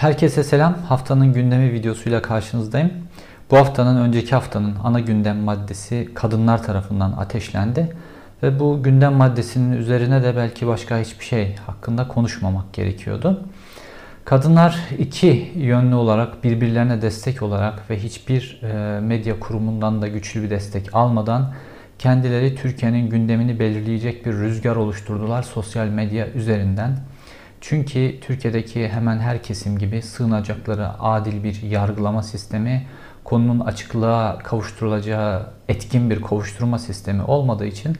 Herkese selam. Haftanın gündemi videosuyla karşınızdayım. Bu haftanın önceki haftanın ana gündem maddesi kadınlar tarafından ateşlendi. Ve bu gündem maddesinin üzerine de belki başka hiçbir şey hakkında konuşmamak gerekiyordu. Kadınlar iki yönlü olarak birbirlerine destek olarak ve hiçbir medya kurumundan da güçlü bir destek almadan kendileri Türkiye'nin gündemini belirleyecek bir rüzgar oluşturdular sosyal medya üzerinden. Çünkü Türkiye'deki hemen her kesim gibi sığınacakları adil bir yargılama sistemi, konunun açıklığa kavuşturulacağı etkin bir kovuşturma sistemi olmadığı için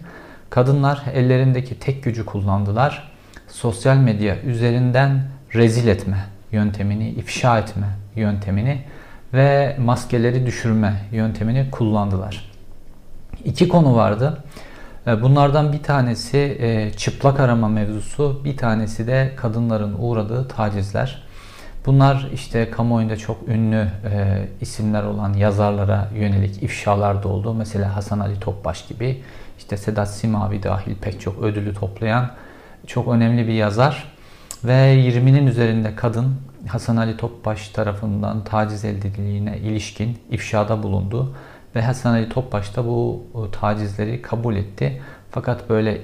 kadınlar ellerindeki tek gücü kullandılar. Sosyal medya üzerinden rezil etme yöntemini, ifşa etme yöntemini ve maskeleri düşürme yöntemini kullandılar. İki konu vardı. Bunlardan bir tanesi çıplak arama mevzusu, bir tanesi de kadınların uğradığı tacizler. Bunlar işte kamuoyunda çok ünlü isimler olan yazarlara yönelik ifşalar da oldu. Mesela Hasan Ali Topbaş gibi, işte Sedat Simavi dahil pek çok ödülü toplayan çok önemli bir yazar. Ve 20'nin üzerinde kadın Hasan Ali Topbaş tarafından taciz edildiğine ilişkin ifşada bulundu. Ve Hasan Ali Topbaş da bu tacizleri kabul etti. Fakat böyle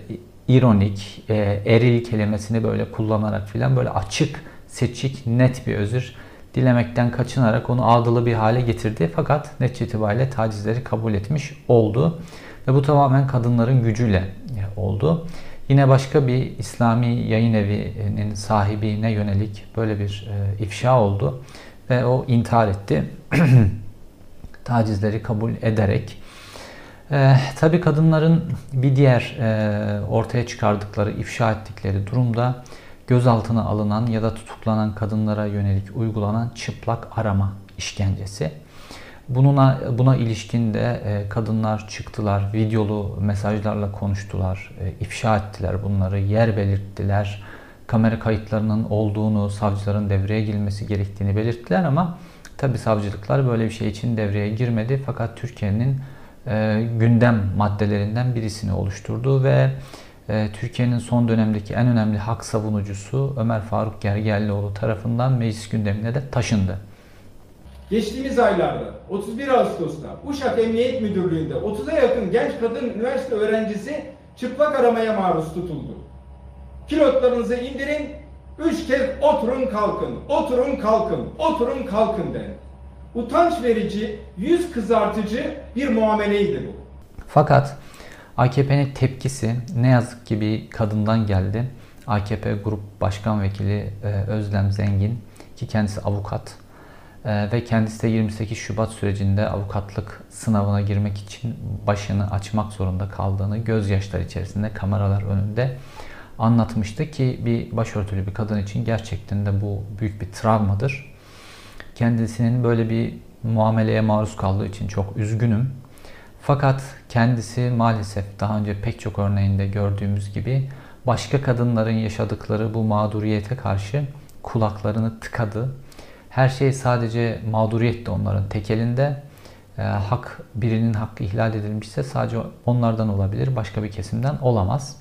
ironik, eril kelimesini böyle kullanarak filan böyle açık, seçik, net bir özür dilemekten kaçınarak onu ağdalı bir hale getirdi. Fakat net itibariyle tacizleri kabul etmiş oldu. Ve bu tamamen kadınların gücüyle oldu. Yine başka bir İslami yayın evinin sahibine yönelik böyle bir ifşa oldu. Ve o intihar etti. Tacizleri kabul ederek. Tabii kadınların bir diğer ortaya çıkardıkları, ifşa ettikleri durumda gözaltına alınan ya da tutuklanan kadınlara yönelik uygulanan çıplak arama işkencesi. Buna ilişkin de kadınlar çıktılar, videolu mesajlarla konuştular, ifşa ettiler bunları, yer belirttiler. Kamera kayıtlarının olduğunu, savcıların devreye girmesi gerektiğini belirttiler ama tabii savcılıklar böyle bir şey için devreye girmedi. Fakat Türkiye'nin gündem maddelerinden birisini oluşturdu ve Türkiye'nin son dönemdeki en önemli hak savunucusu Ömer Faruk Gergerlioğlu tarafından meclis gündemine de taşındı. Geçtiğimiz aylarda 31 Ağustos'ta Uşak Emniyet Müdürlüğü'nde 30'a yakın genç kadın üniversite öğrencisi çıplak aramaya maruz tutuldu. Kilotlarınızı indirin, 3 kez oturun kalkın, oturun kalkın, oturun kalkın dendi. Utanç verici, yüz kızartıcı bir muameleydi bu. Fakat AKP'nin tepkisi ne yazık ki bir kadından geldi. AKP Grup Başkan Vekili Özlem Zengin ki kendisi avukat ve kendisi de 28 Şubat sürecinde avukatlık sınavına girmek için başını açmak zorunda kaldığını gözyaşlar içerisinde kameralar önünde anlatmıştı ki bir başörtülü bir kadın için gerçekten de bu büyük bir travmadır. Kendisinin böyle bir muameleye maruz kaldığı için çok üzgünüm. Fakat kendisi maalesef daha önce pek çok örneğinde gördüğümüz gibi başka kadınların yaşadıkları bu mağduriyete karşı kulaklarını tıkadı. Her şey sadece mağduriyet de onların tek elinde. Hak, birinin hakkı ihlal edilmişse sadece onlardan olabilir, başka bir kesimden olamaz.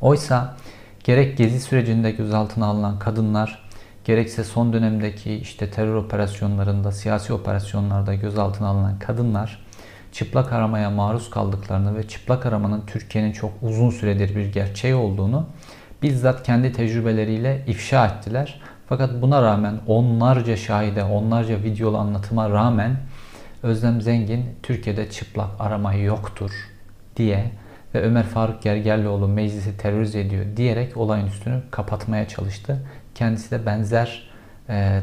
Oysa gerek gezi sürecinde gözaltına alınan kadınlar, gerekse son dönemdeki işte terör operasyonlarında, siyasi operasyonlarda gözaltına alınan kadınlar çıplak aramaya maruz kaldıklarını ve çıplak aramanın Türkiye'nin çok uzun süredir bir gerçeği olduğunu bizzat kendi tecrübeleriyle ifşa ettiler. Fakat buna rağmen onlarca şahide, onlarca videolu anlatıma rağmen Özlem Zengin Türkiye'de çıplak arama yoktur diye ve Ömer Faruk Gergerlioğlu meclisi terörize ediyor diyerek olayın üstünü kapatmaya çalıştı. Kendisi de benzer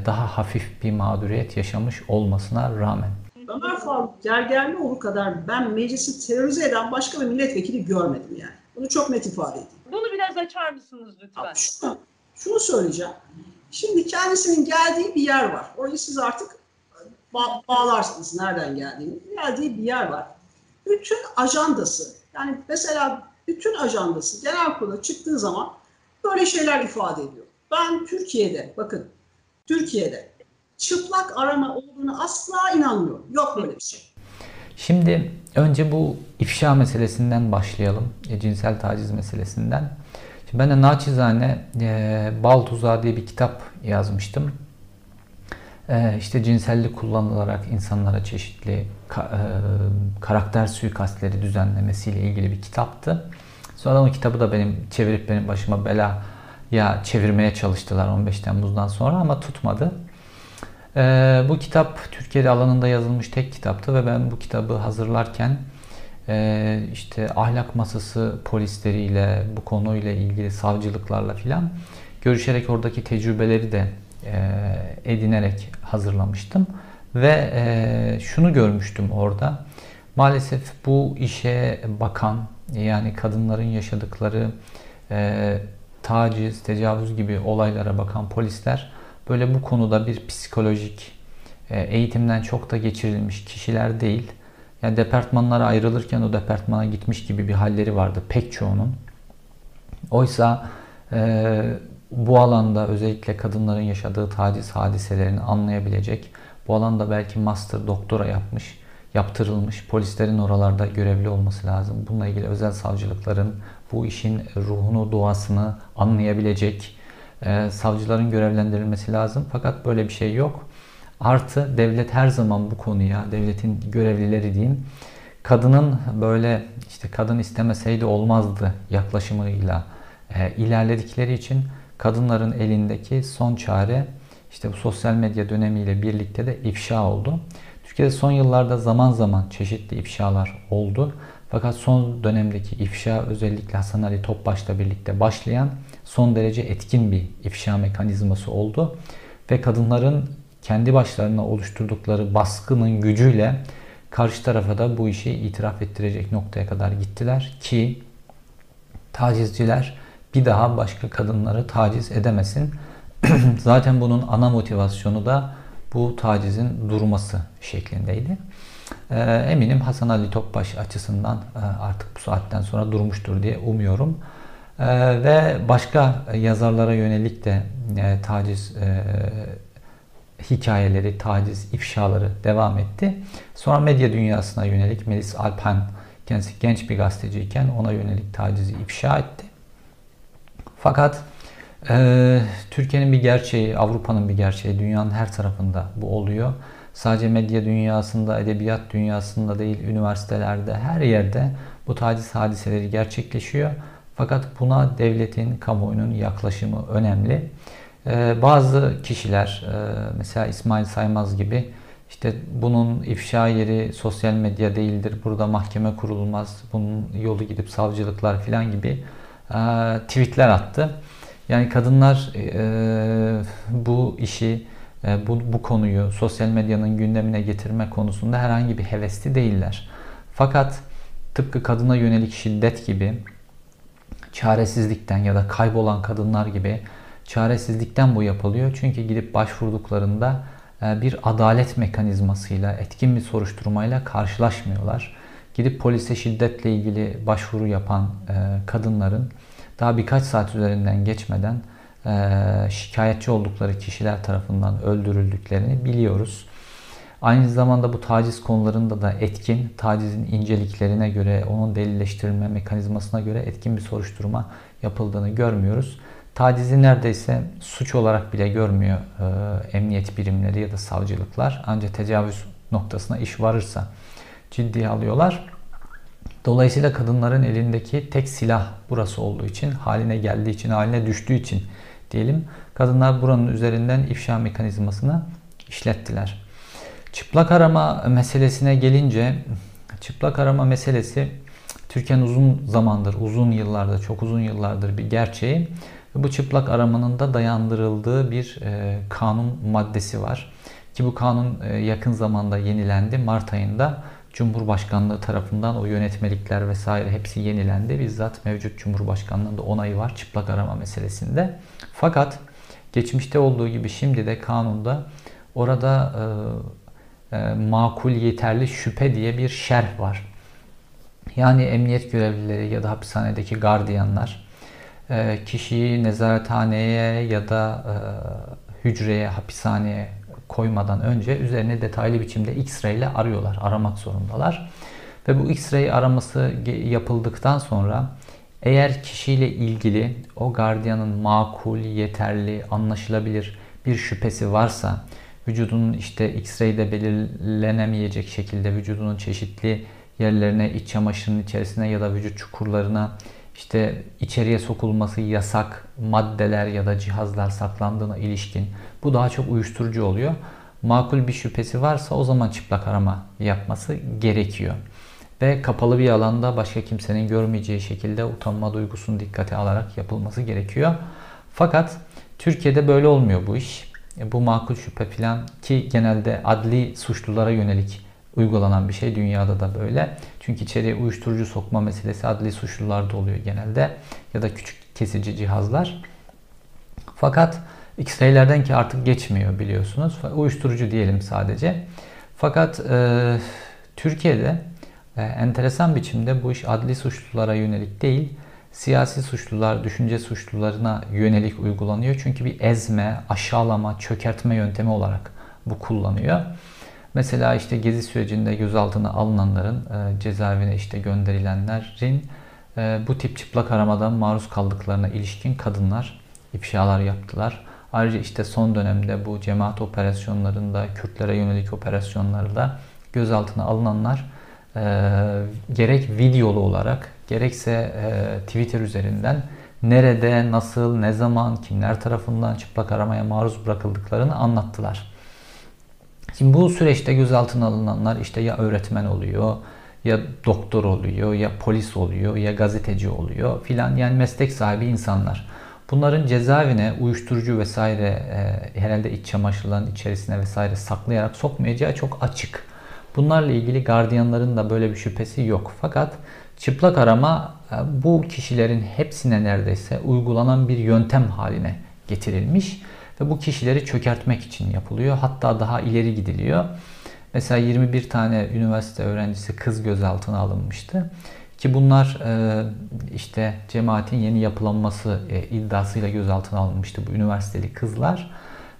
daha hafif bir mağduriyet yaşamış olmasına rağmen. Ömer Faruk Gergerlioğlu kadar ben meclisi terörize eden başka bir milletvekili görmedim yani. Bunu çok net ifade edeyim. Bunu biraz açar mısınız lütfen? Şunu söyleyeceğim. Şimdi kendisinin geldiği bir yer var. Orayı siz artık bağlarsınız nereden geldiğini. Geldiği bir yer var. Bütün ajandası, yani mesela bütün ajandası genel kurula çıktığı zaman böyle şeyler ifade ediyor. Ben Türkiye'de, bakın Türkiye'de çıplak arama olduğunu asla inanmıyorum. Yok böyle bir şey. Şimdi önce bu ifşa meselesinden başlayalım. Cinsel taciz meselesinden. Ben de naçizane Bal Tuzağı diye bir kitap yazmıştım. İşte cinsellik kullanılarak insanlara çeşitli karakter suikastleri düzenlemesiyle ilgili bir kitaptı. Sonra o kitabı da benim çevirip benim başıma belaya çevirmeye çalıştılar 15 Temmuz'dan sonra ama tutmadı. Bu kitap Türkiye'de alanında yazılmış tek kitaptı ve ben bu kitabı hazırlarken işte ahlak masası polisleriyle, bu konuyla ilgili savcılıklarla filan görüşerek oradaki tecrübeleri de edinerek hazırlamıştım. Ve şunu görmüştüm orada. Maalesef bu işe bakan, yani kadınların yaşadıkları taciz, tecavüz gibi olaylara bakan polisler böyle bu konuda bir psikolojik eğitimden çok da geçirilmiş kişiler değil. Yani departmanlara ayrılırken o departmana gitmiş gibi bir halleri vardı pek çoğunun. Oysa bu alanda özellikle kadınların yaşadığı taciz hadiselerini anlayabilecek, bu alanda belki master, doktora yaptırılmış, polislerin oralarda görevli olması lazım. Bununla ilgili özel savcılıkların bu işin ruhunu, doğasını anlayabilecek savcıların görevlendirilmesi lazım. Fakat böyle bir şey yok. Artı devlet her zaman bu konuya, devletin görevlileri diyeyim, kadının böyle işte kadın istemeseydi olmazdı yaklaşımıyla ilerledikleri için kadınların elindeki son çare işte bu sosyal medya dönemiyle birlikte de ifşa oldu. Türkiye'de son yıllarda zaman zaman çeşitli ifşalar oldu. Fakat son dönemdeki ifşa özellikle Hasan Ali Topbaş'la birlikte başlayan son derece etkin bir ifşa mekanizması oldu. Ve kadınların kendi başlarına oluşturdukları baskının gücüyle karşı tarafa da bu işi itiraf ettirecek noktaya kadar gittiler ki tacizciler bir daha başka kadınları taciz edemesin. Zaten bunun ana motivasyonu da bu tacizin durması şeklindeydi. Eminim Hasan Ali Topbaş açısından artık bu saatten sonra durmuştur diye umuyorum. Ve başka yazarlara yönelik de taciz hikayeleri, taciz ifşaları devam etti. Sonra medya dünyasına yönelik Melis Alphan, kendisi genç bir gazeteciyken ona yönelik tacizi ifşa etti. Fakat Türkiye'nin bir gerçeği, Avrupa'nın bir gerçeği, dünyanın her tarafında bu oluyor. Sadece medya dünyasında, edebiyat dünyasında değil, üniversitelerde, her yerde bu taciz hadiseleri gerçekleşiyor. Fakat buna devletin, kamuoyunun yaklaşımı önemli. Bazı kişiler, mesela İsmail Saymaz gibi, işte bunun ifşa yeri sosyal medya değildir, burada mahkeme kurulmaz, bunun yolu gidip savcılıklar filan gibi tweetler attı. Yani kadınlar bu işi, bu konuyu sosyal medyanın gündemine getirme konusunda herhangi bir hevesli değiller. Fakat tıpkı kadına yönelik şiddet gibi, çaresizlikten ya da kaybolan kadınlar gibi çaresizlikten bu yapılıyor. Çünkü gidip başvurduklarında bir adalet mekanizmasıyla, etkin bir soruşturmayla karşılaşmıyorlar. Gidip polise şiddetle ilgili başvuru yapan kadınların daha birkaç saat üzerinden geçmeden şikayetçi oldukları kişiler tarafından öldürüldüklerini biliyoruz. Aynı zamanda bu taciz konularında da etkin, tacizin inceliklerine göre, onun delilleştirilme mekanizmasına göre etkin bir soruşturma yapıldığını görmüyoruz. Tacizi neredeyse suç olarak bile görmüyor emniyet birimleri ya da savcılıklar. Ancak tecavüz noktasına iş varırsa ciddiye alıyorlar. Dolayısıyla kadınların elindeki tek silah burası olduğu için, haline geldiği için, haline düştüğü için diyelim, kadınlar buranın üzerinden ifşa mekanizmasını işlettiler. Çıplak arama meselesine gelince, çıplak arama meselesi Türkiye'nin uzun zamandır, çok uzun yıllardır bir gerçeği. Bu çıplak aramanın da dayandırıldığı bir kanun maddesi var. Ki bu kanun yakın zamanda yenilendi. Mart ayında Cumhurbaşkanlığı tarafından o yönetmelikler vesaire hepsi yenilendi. Bizzat mevcut Cumhurbaşkanlığında onayı var çıplak arama meselesinde. Fakat geçmişte olduğu gibi şimdi de kanunda orada makul, yeterli, şüphe diye bir şerh var. Yani emniyet görevlileri ya da hapishanedeki gardiyanlar kişiyi nezarethaneye ya da hücreye, hapishaneye koymadan önce üzerine detaylı biçimde X-ray ile arıyorlar, aramak zorundalar. Ve bu X-ray araması yapıldıktan sonra Eğer kişiyle ilgili o gardiyanın makul, yeterli, anlaşılabilir bir şüphesi varsa, vücudunun işte X-ray'de belirlenemeyecek şekilde vücudunun çeşitli yerlerine, iç çamaşırının içerisine ya da vücut çukurlarına işte içeriye sokulması yasak maddeler ya da cihazlar saklandığına ilişkin, bu daha çok uyuşturucu oluyor. Makul bir şüphesi varsa o zaman çıplak arama yapması gerekiyor. Ve kapalı bir alanda başka kimsenin görmeyeceği şekilde utanma duygusunu dikkate alarak yapılması gerekiyor. Fakat Türkiye'de böyle olmuyor bu iş. Bu makul şüphe falan ki genelde adli suçlulara yönelik uygulanan bir şey, dünyada da böyle. Çünkü içeriye uyuşturucu sokma meselesi adli suçlularda oluyor genelde ya da küçük kesici cihazlar. Fakat X-ray'lerden ki artık geçmiyor biliyorsunuz. Uyuşturucu diyelim sadece. Fakat Türkiye'de enteresan biçimde bu iş adli suçlulara yönelik değil, siyasi suçlular, düşünce suçlularına yönelik uygulanıyor. Çünkü bir ezme, aşağılama, çökertme yöntemi olarak bu kullanıyor. Mesela işte gezi sürecinde gözaltına alınanların, cezaevine işte gönderilenlerin bu tip çıplak aramadan maruz kaldıklarına ilişkin kadınlar ifşalar yaptılar. Ayrıca işte son dönemde bu cemaat operasyonlarında, Kürtlere yönelik operasyonlarda gözaltına alınanlar gerek videolu olarak gerekse Twitter üzerinden nerede, nasıl, ne zaman, kimler tarafından çıplak aramaya maruz bırakıldıklarını anlattılar. Şimdi bu süreçte gözaltına alınanlar işte ya öğretmen oluyor, ya doktor oluyor, ya polis oluyor, ya gazeteci oluyor filan, yani meslek sahibi insanlar. Bunların cezaevine uyuşturucu vesaire herhalde iç çamaşırların içerisine vesaire saklayarak sokmayacağı çok açık. Bunlarla ilgili gardiyanların da böyle bir şüphesi yok. Fakat çıplak arama bu kişilerin hepsine neredeyse uygulanan bir yöntem haline getirilmiş. Ve bu kişileri çökertmek için yapılıyor. Hatta daha ileri gidiliyor. Mesela 21 tane üniversite öğrencisi kız gözaltına alınmıştı. Ki bunlar işte cemaatin yeni yapılanması iddiasıyla gözaltına alınmıştı bu üniversiteli kızlar.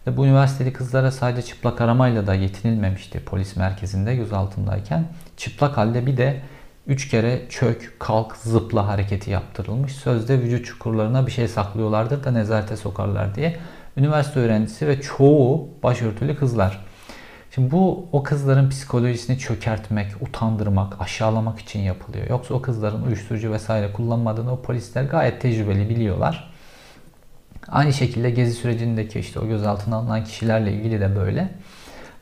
Ve bu üniversiteli kızlara sadece çıplak aramayla da yetinilmemişti polis merkezinde gözaltındayken. Çıplak halde bir de 3 kere çök, kalk, zıpla hareketi yaptırılmış. Sözde vücut çukurlarına bir şey saklıyorlardır da nezarete sokarlar diye. Üniversite öğrencisi ve çoğu başörtülü kızlar. Şimdi bu o kızların psikolojisini çökertmek, utandırmak, aşağılamak için yapılıyor. Yoksa o kızların uyuşturucu vesaire kullanmadığını o polisler gayet tecrübeli biliyorlar. Aynı şekilde gezi sürecindeki işte o gözaltına alınan kişilerle ilgili de böyle.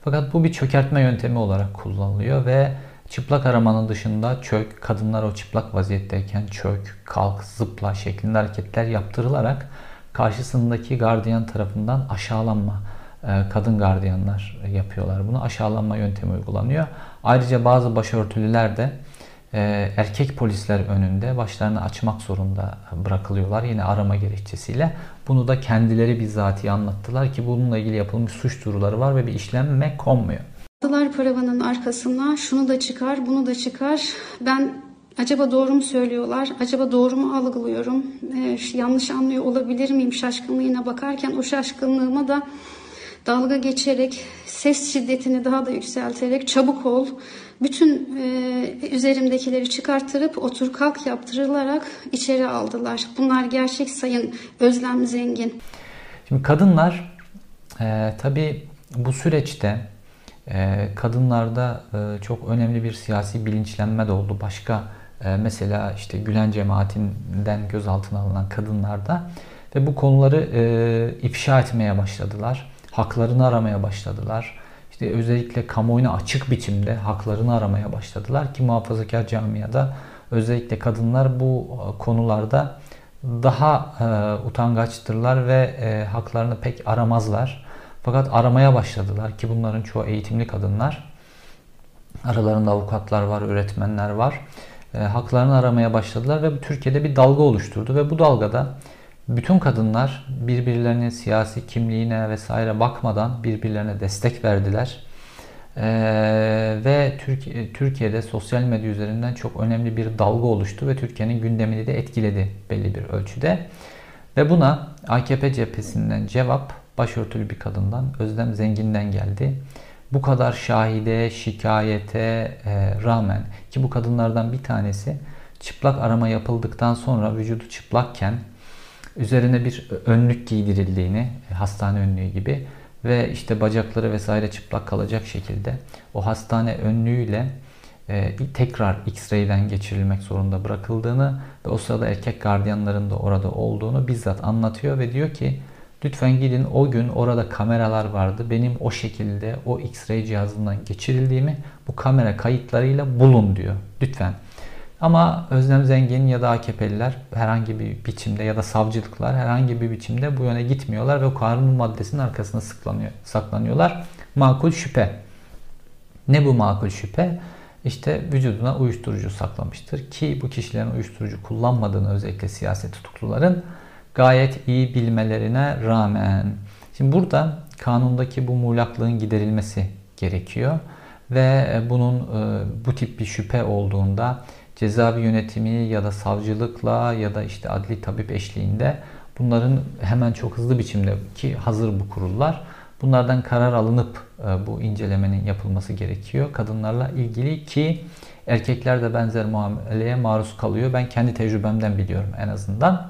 Fakat bu bir çökertme yöntemi olarak kullanılıyor ve çıplak aramanın dışında çök, kadınlar o çıplak vaziyetteyken çök, kalk, zıpla şeklinde hareketler yaptırılarak karşısındaki gardiyan tarafından aşağılanma, kadın gardiyanlar yapıyorlar bunu. Aşağılanma yöntemi uygulanıyor. Ayrıca bazı başörtülüler de erkek polisler önünde başlarını açmak zorunda bırakılıyorlar. Yine arama gerekçesiyle. Bunu da kendileri bizzatihi anlattılar ki bununla ilgili yapılmış suç duyuruları var ve bir işleme konmuyor. Adılar paravanın arkasına şunu da çıkar, bunu da çıkar. Ben acaba doğru mu söylüyorlar, acaba doğru mu algılıyorum, yanlış anlıyor olabilir miyim şaşkınlığına bakarken o şaşkınlığıma da dalga geçerek, ses şiddetini daha da yükselterek çabuk ol, bütün üzerimdekileri çıkarttırıp otur kalk yaptırılarak içeri aldılar. Bunlar gerçek Sayın Özlem Zengin. Şimdi kadınlar tabii bu süreçte kadınlarda çok önemli bir siyasi bilinçlenme de oldu. Başka mesela işte Gülen cemaatinden gözaltına alınan kadınlarda ve bu konuları ifşa etmeye başladılar. Haklarını aramaya başladılar. İşte özellikle kamuoyuna açık biçimde haklarını aramaya başladılar ki muhafazakar camiada özellikle kadınlar bu konularda daha utangaçtırlar ve haklarını pek aramazlar. Fakat aramaya başladılar ki bunların çoğu eğitimli kadınlar. Aralarında avukatlar var, öğretmenler var. Haklarını aramaya başladılar ve Türkiye'de bir dalga oluşturdu ve bu dalgada bütün kadınlar birbirlerinin siyasi kimliğine vesaire bakmadan birbirlerine destek verdiler. Ve Türkiye'de sosyal medya üzerinden çok önemli bir dalga oluştu ve Türkiye'nin gündemini de etkiledi belli bir ölçüde. Ve buna AKP cephesinden cevap başörtülü bir kadından, Özlem Zengin'den geldi. Bu kadar şahide, şikayete rağmen ki bu kadınlardan bir tanesi Çıplak arama yapıldıktan sonra vücudu çıplakken üzerine bir önlük giydirildiğini, hastane önlüğü gibi ve işte bacakları vesaire çıplak kalacak şekilde o hastane önlüğüyle tekrar X-ray'den geçirilmek zorunda bırakıldığını ve o sırada erkek gardiyanların da orada olduğunu bizzat anlatıyor ve diyor ki lütfen gidin, o gün orada kameralar vardı. Benim o şekilde o X-ray cihazından geçirildiğimi bu kamera kayıtlarıyla bulun diyor. Lütfen. Ama Özlem Zengin ya da AKP'liler herhangi bir biçimde ya da savcılıklar herhangi bir biçimde bu yöne gitmiyorlar ve o kanun maddesinin arkasına saklanıyorlar. Makul şüphe. Ne bu makul şüphe? İşte vücuduna uyuşturucu saklamıştır ki bu kişilerin uyuşturucu kullanmadığını özellikle siyasi tutukluların gayet iyi bilmelerine rağmen. Şimdi burada kanundaki bu muğlaklığın giderilmesi gerekiyor ve bunun bu tip bir şüphe olduğunda cezaevi yönetimi ya da savcılıkla ya da işte adli tabip eşliğinde bunların hemen çok hızlı biçimde ki hazır bu kurullar bunlardan karar alınıp bu incelemenin yapılması gerekiyor. Kadınlarla ilgili ki erkekler de benzer muameleye maruz kalıyor. Ben kendi tecrübemden biliyorum en azından.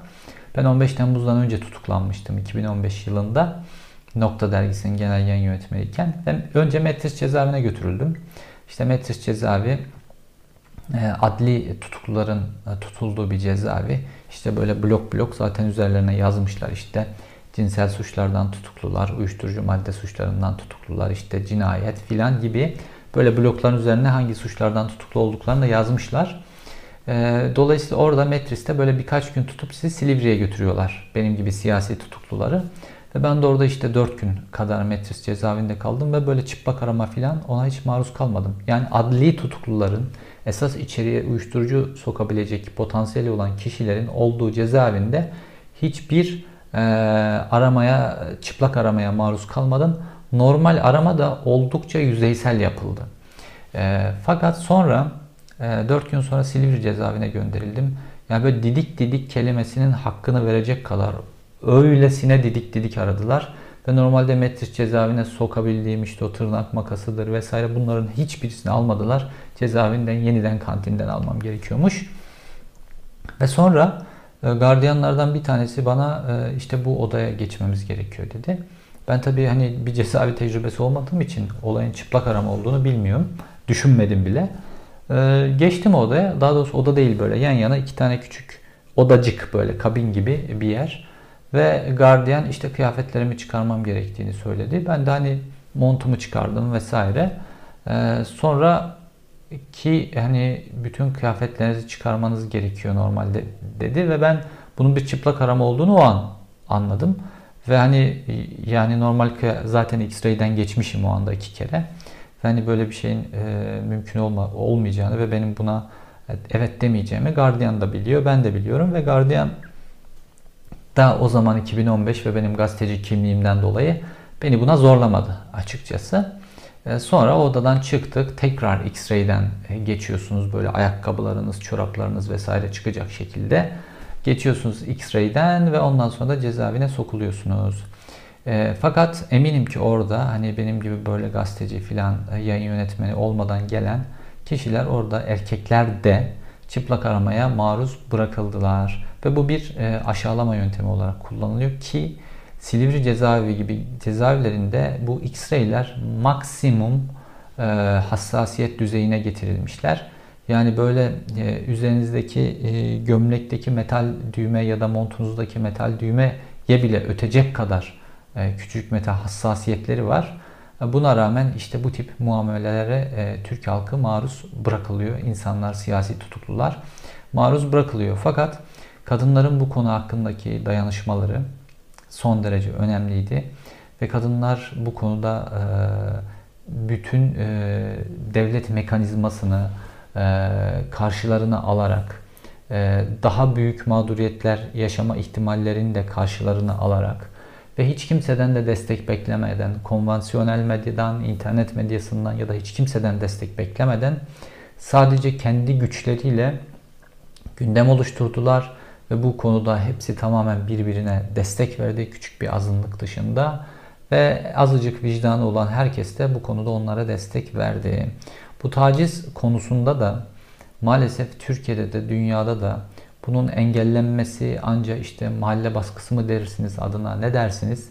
Ben 15 Temmuz'dan önce tutuklanmıştım 2015 yılında Nokta dergisinin genel yayın yönetmeniyken. Ben önce Metris cezaevine götürüldüm. İşte Metris cezaevi adli tutukluların tutulduğu bir cezaevi. İşte böyle blok blok zaten üzerlerine yazmışlar işte cinsel suçlardan tutuklular, uyuşturucu madde suçlarından tutuklular, işte cinayet filan gibi böyle blokların üzerine hangi suçlardan tutuklu olduklarını da yazmışlar. Dolayısıyla orada Metris'te böyle birkaç gün tutup sizi Silivri'ye götürüyorlar. Benim gibi siyasi tutukluları. Ve ben de orada işte 4 gün kadar Metris cezaevinde kaldım ve böyle çıplak arama filan ona hiç maruz kalmadım. Yani adli tutukluların esas içeriye uyuşturucu sokabilecek potansiyeli olan kişilerin olduğu cezaevinde hiçbir aramaya, çıplak aramaya maruz kalmadan normal arama da oldukça yüzeysel yapıldı. Fakat sonra 4 gün sonra Silivri cezaevine gönderildim. Yani böyle didik didik kelimesinin hakkını verecek kadar öylesine didik didik aradılar. Ve normalde Metris cezaevine sokabildiğim işte o tırnak makasıdır vesaire bunların hiçbirisini almadılar. Cezaevinden yeniden kantinden almam gerekiyormuş. Ve sonra gardiyanlardan bir tanesi bana işte bu odaya geçmemiz gerekiyor dedi. Ben tabii hani bir cezaevi tecrübesi olmadığım için olayın çıplak arama olduğunu bilmiyorum. Düşünmedim bile. Geçtim odaya. Daha doğrusu oda değil böyle yan yana iki tane küçük odacık böyle kabin gibi bir yer. Ve gardiyan işte kıyafetlerimi çıkarmam gerektiğini söyledi. Ben de hani montumu çıkardım vesaire. Sonra ki hani bütün kıyafetlerinizi çıkarmanız gerekiyor normalde dedi. Ve ben bunun bir çıplak arama olduğunu o an anladım. Ve hani yani normal zaten X-ray'den geçmişim o anda 2 kere. Yani böyle bir şeyin mümkün olmayacağını ve benim buna evet demeyeceğimi gardiyan da biliyor, ben de biliyorum ve gardiyan da o zaman 2015 ve benim gazeteci kimliğimden dolayı beni buna zorlamadı açıkçası. Sonra odadan çıktık, tekrar X-ray'den geçiyorsunuz böyle ayakkabılarınız, çoraplarınız vesaire çıkacak şekilde geçiyorsunuz X-ray'den ve ondan sonra da cezaevine sokuluyorsunuz. Fakat eminim ki orada hani benim gibi böyle gazeteci filan yayın yönetmeni olmadan gelen kişiler orada erkekler de çıplak aramaya maruz bırakıldılar. Ve bu bir aşağılama yöntemi olarak kullanılıyor ki Silivri cezaevi gibi cezaevlerinde bu X-ray'ler maksimum hassasiyet düzeyine getirilmişler. Yani böyle üzerinizdeki gömlekteki metal düğme ya da montunuzdaki metal düğmeye bile ötecek kadar küçük metal hassasiyetleri var. Buna rağmen işte bu tip muamelelere Türk halkı maruz bırakılıyor. İnsanlar, siyasi tutuklular maruz bırakılıyor. Fakat kadınların bu konu hakkındaki dayanışmaları son derece önemliydi. Ve kadınlar bu konuda bütün devlet mekanizmasını karşılarına alarak, daha büyük mağduriyetler yaşama ihtimallerini de karşılarına alarak, ve hiç kimseden de destek beklemeden, konvansiyonel medyadan, internet medyasından ya da hiç kimseden destek beklemeden sadece kendi güçleriyle gündem oluşturdular ve bu konuda hepsi tamamen birbirine destek verdi küçük bir azınlık dışında ve azıcık vicdanı olan herkes de bu konuda onlara destek verdi. Bu taciz konusunda da Maalesef Türkiye'de de dünyada da bunun engellenmesi ancak işte mahalle baskısı mı dersiniz adına ne dersiniz?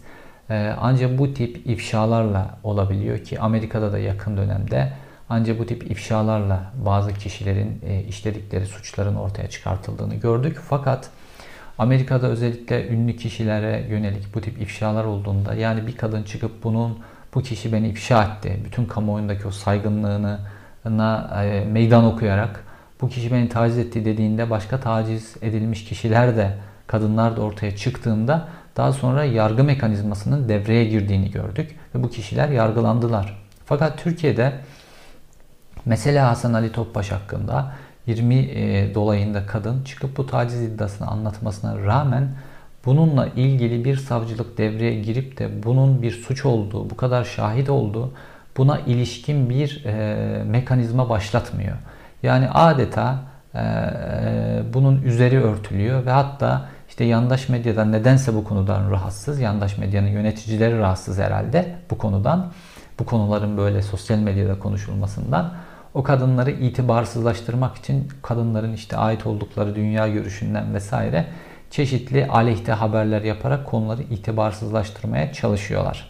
Ancak bu tip ifşalarla olabiliyor ki Amerika'da da yakın dönemde ancak bu tip ifşalarla bazı kişilerin işledikleri suçların ortaya çıkartıldığını gördük. Fakat Amerika'da özellikle ünlü kişilere yönelik bu tip ifşalar olduğunda yani bir kadın çıkıp bu kişi beni ifşa etti. Bütün kamuoyundaki o saygınlığına meydan okuyarak bu kişi beni taciz etti dediğinde başka taciz edilmiş kişiler de kadınlar da ortaya çıktığında daha sonra yargı mekanizmasının devreye girdiğini gördük. Ve bu kişiler yargılandılar. Fakat Türkiye'de mesela Hasan Ali Topbaş hakkında 20 dolayında kadın çıkıp bu taciz iddiasını anlatmasına rağmen bununla ilgili bir savcılık devreye girip de bunun bir suç olduğu, bu kadar şahit olduğu buna ilişkin bir mekanizma başlatmıyor. Yani adeta bunun üzeri örtülüyor ve hatta işte yandaş medyadan nedense bu konudan rahatsız, yandaş medyanın yöneticileri rahatsız herhalde bu konudan, bu konuların böyle sosyal medyada konuşulmasından. O kadınları itibarsızlaştırmak için kadınların işte ait oldukları dünya görüşünden vesaire çeşitli aleyhte haberler yaparak konuları itibarsızlaştırmaya çalışıyorlar.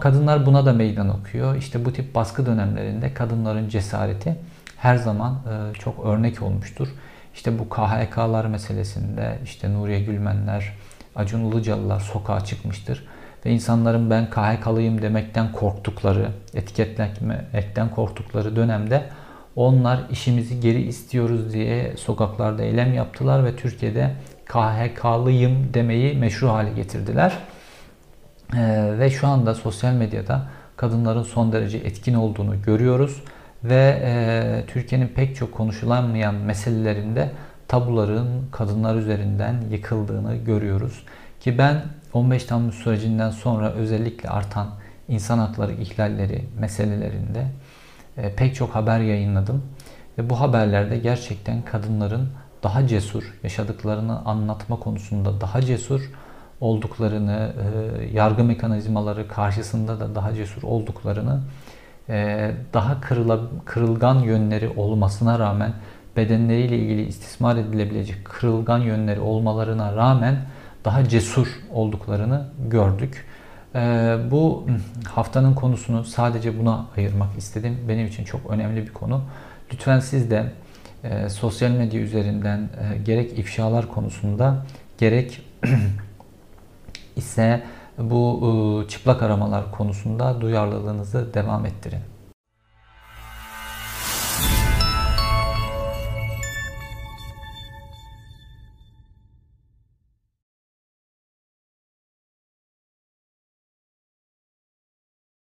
Kadınlar buna da meydan okuyor. İşte bu tip baskı dönemlerinde kadınların cesareti her zaman çok örnek olmuştur. İşte bu KHK'lar meselesinde işte Nuriye Gülmenler, Acun Uluçalılar sokağa çıkmıştır. Ve insanların ben KHK'lıyım demekten korktukları, etiketlenmekten korktukları dönemde onlar işimizi geri istiyoruz diye sokaklarda eylem yaptılar ve Türkiye'de KHK'lıyım demeyi meşru hale getirdiler. Ve şu anda sosyal medyada kadınların son derece etkin olduğunu görüyoruz. Ve Türkiye'nin pek çok konuşulamayan meselelerinde tabuların kadınlar üzerinden yıkıldığını görüyoruz. Ki ben 15 Temmuz sürecinden sonra özellikle artan insan hakları ihlalleri meselelerinde pek çok haber yayınladım. Ve bu haberlerde gerçekten kadınların daha cesur, yaşadıklarını anlatma konusunda daha cesur olduklarını, yargı mekanizmaları karşısında da daha cesur olduklarını, daha kırılgan yönleri olmasına rağmen, bedenleriyle ilgili istismar edilebilecek kırılgan yönleri olmalarına rağmen daha cesur olduklarını gördük. Bu haftanın konusunu sadece buna ayırmak istedim. Benim için çok önemli bir konu. Lütfen siz de sosyal medya üzerinden gerek ifşalar konusunda gerek ise bu çıplak aramalar konusunda duyarlılığınızı devam ettirin.